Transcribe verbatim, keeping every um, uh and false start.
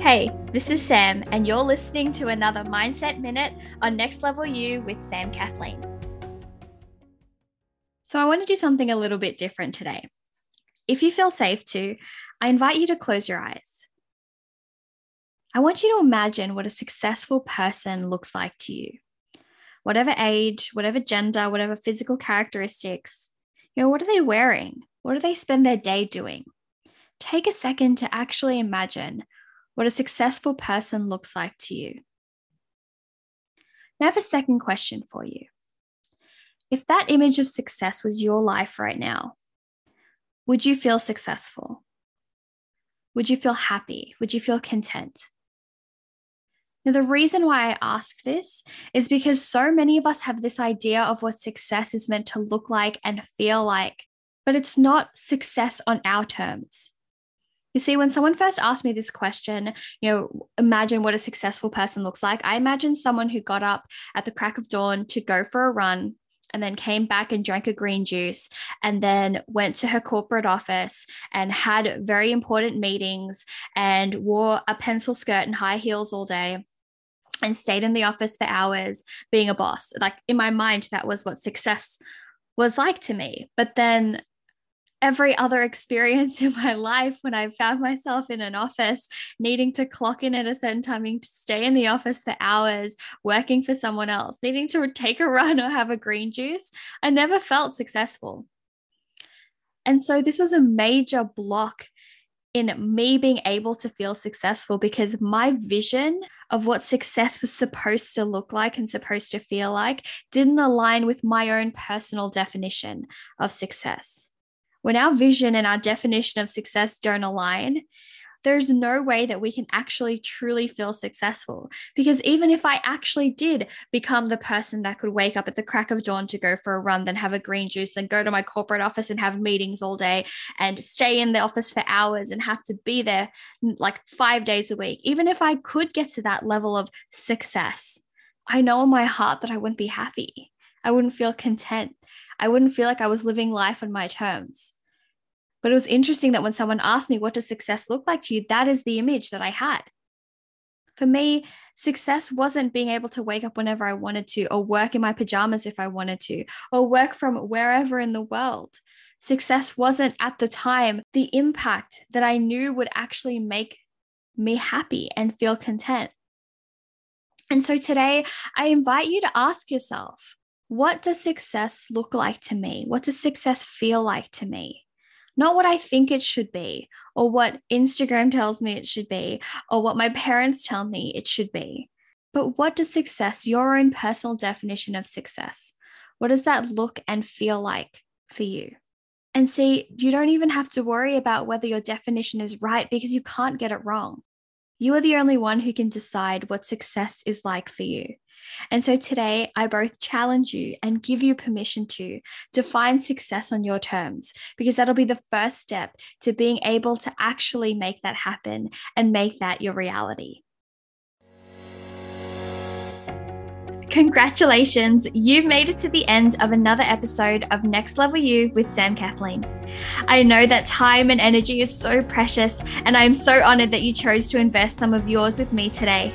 Hey, this is Sam, and you're listening to another Mindset Minute on Next Level You with Sam Kathleen. So I want to do something a little bit different today. If you feel safe to, I invite you to close your eyes. I want you to imagine what a successful person looks like to you. Whatever age, whatever gender, whatever physical characteristics, you know, what are they wearing? What do they spend their day doing? Take a second to actually imagine what a successful person looks like to you. Now I have a second question for you. If that image of success was your life right now, would you feel successful? Would you feel happy? Would you feel content? Now, the reason why I ask this is because so many of us have this idea of what success is meant to look like and feel like, but it's not success on our terms. You see, when someone first asked me this question, you know, imagine what a successful person looks like, I imagined someone who got up at the crack of dawn to go for a run and then came back and drank a green juice and then went to her corporate office and had very important meetings and wore a pencil skirt and high heels all day and stayed in the office for hours being a boss. Like, in my mind, that was what success was like to me. But then every other experience in my life, when I found myself in an office, needing to clock in at a certain time, needing to stay in the office for hours, working for someone else, needing to take a run or have a green juice, I never felt successful. And so this was a major block in me being able to feel successful, because my vision of what success was supposed to look like and supposed to feel like didn't align with my own personal definition of success. When our vision and our definition of success don't align, there's no way that we can actually truly feel successful. Because even if I actually did become the person that could wake up at the crack of dawn to go for a run, then have a green juice, then go to my corporate office and have meetings all day and stay in the office for hours and have to be there like five days a week, even if I could get to that level of success, I know in my heart that I wouldn't be happy. I wouldn't feel content. I wouldn't feel like I was living life on my terms. But it was interesting that when someone asked me, what does success look like to you? That is the image that I had. For me, success wasn't being able to wake up whenever I wanted to, or work in my pajamas if I wanted to, or work from wherever in the world. Success wasn't at the time the impact that I knew would actually make me happy and feel content. And so today, I invite you to ask yourself, what does success look like to me? What does success feel like to me? Not what I think it should be, or what Instagram tells me it should be, or what my parents tell me it should be. But what does success, your own personal definition of success, what does that look and feel like for you? And see, you don't even have to worry about whether your definition is right, because you can't get it wrong. You are the only one who can decide what success is like for you. And so today, I both challenge you and give you permission to define success on your terms, because that'll be the first step to being able to actually make that happen and make that your reality. Congratulations, you made it to the end of another episode of Next Level You with Sam Kathleen. I know that time and energy is so precious, and I am so honored that you chose to invest some of yours with me today.